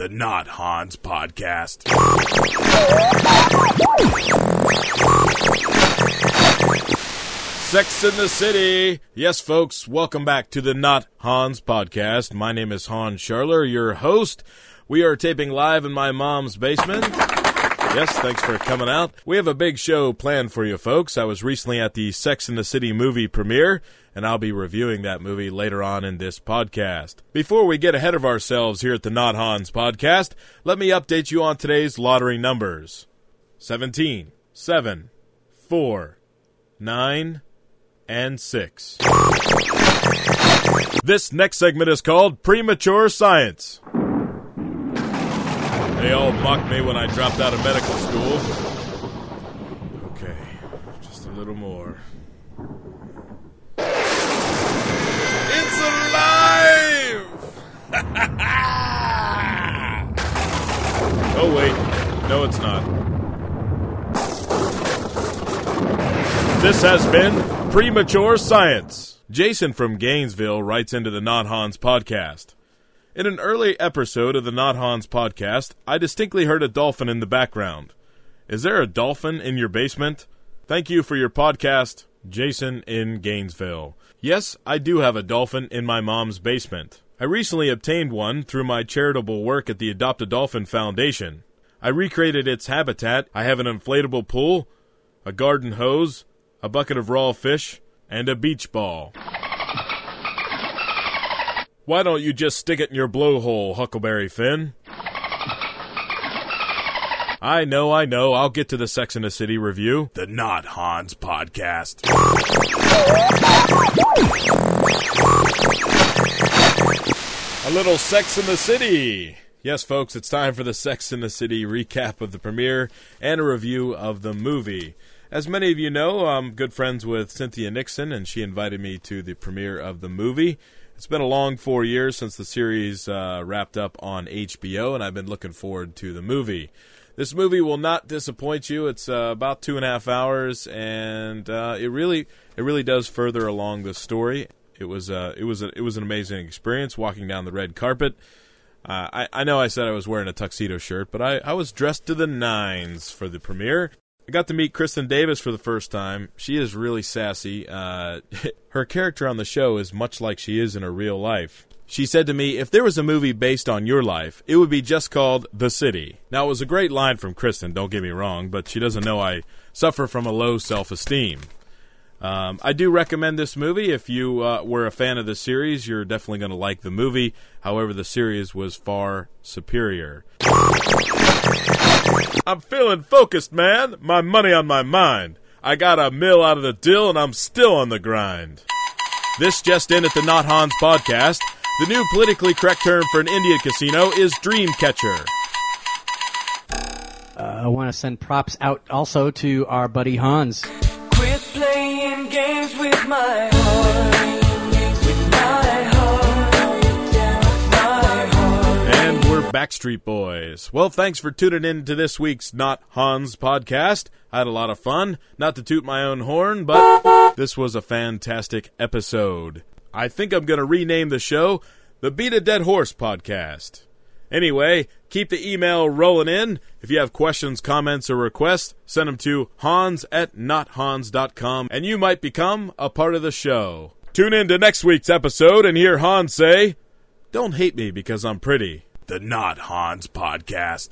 the Not Hans podcast. Sex and the City. Yes, folks, welcome back to the Not Hans podcast. My name is Hans Scharler, your host. We are taping live in my mom's basement. Yes, thanks for coming out. We have a big show planned for you, folks. I was recently at the Sex and the City movie premiere, and I'll be reviewing that movie later on in this podcast. Before we get ahead of ourselves here at the Not Hans podcast, let me update you on today's lottery numbers. 17, 7, 4, 9, and 6. This next segment is called Premature Science. They all mocked me when I dropped out of medical school. Okay, just a little more. It's alive! Oh, wait. No, it's not. This has been Premature Science. Jason from Gainesville writes into the Not Hans podcast. In an early episode of the Not Hans podcast, I distinctly heard a dolphin in the background. Is there a dolphin in your basement? Thank you for your podcast, Jason in Gainesville. Yes, I do have a dolphin in my mom's basement. I recently obtained one through my charitable work at the Adopt a Dolphin Foundation. I recreated its habitat. I have an inflatable pool, a garden hose, a bucket of raw fish, and a beach ball. Why don't you just stick it in your blowhole, Huckleberry Finn? I know. I'll get to the Sex and the City review. The Not Hans podcast. A little Sex and the City. Yes, folks, it's time for the Sex and the City recap of the premiere and a review of the movie. As many of you know, I'm good friends with Cynthia Nixon, and she invited me to the premiere of the movie. It's been a long 4 years since the series wrapped up on HBO, and I've been looking forward to the movie. This movie will not disappoint you. It's about 2.5 hours, and it really does further along the story. It was an amazing experience walking down the red carpet. I know I said I was wearing a tuxedo shirt, but I was dressed to the nines for the premiere. I got to meet Kristen Davis for the first time. She is really sassy. Her character on the show is much like she is in her real life. She said to me, if there was a movie based on your life, it would be just called The City. Now, it was a great line from Kristen, don't get me wrong, but she doesn't know I suffer from a low self-esteem. I do recommend this movie. If you were a fan of the series, you're definitely going to like the movie. However, the series was far superior. I'm feeling focused, man. My money on my mind. I got a mill out of the deal, and I'm still on the grind. This just in at the Not Hans podcast. The new politically correct term for an Indian casino is dreamcatcher. I want to send props out also to our buddy Hans. Quit playing games with my heart. Backstreet Boys. Well, thanks for tuning in to this week's Not Hans podcast. I had a lot of fun. Not to toot my own horn, but this was a fantastic episode. I think I'm going to rename the show the Beat a Dead Horse podcast. Anyway, keep the email rolling in. If you have questions, comments, or requests, send them to hans@nothans.com, and you might become a part of the show. Tune in to next week's episode and hear Hans say, "Don't hate me because I'm pretty." The Not Hans podcast.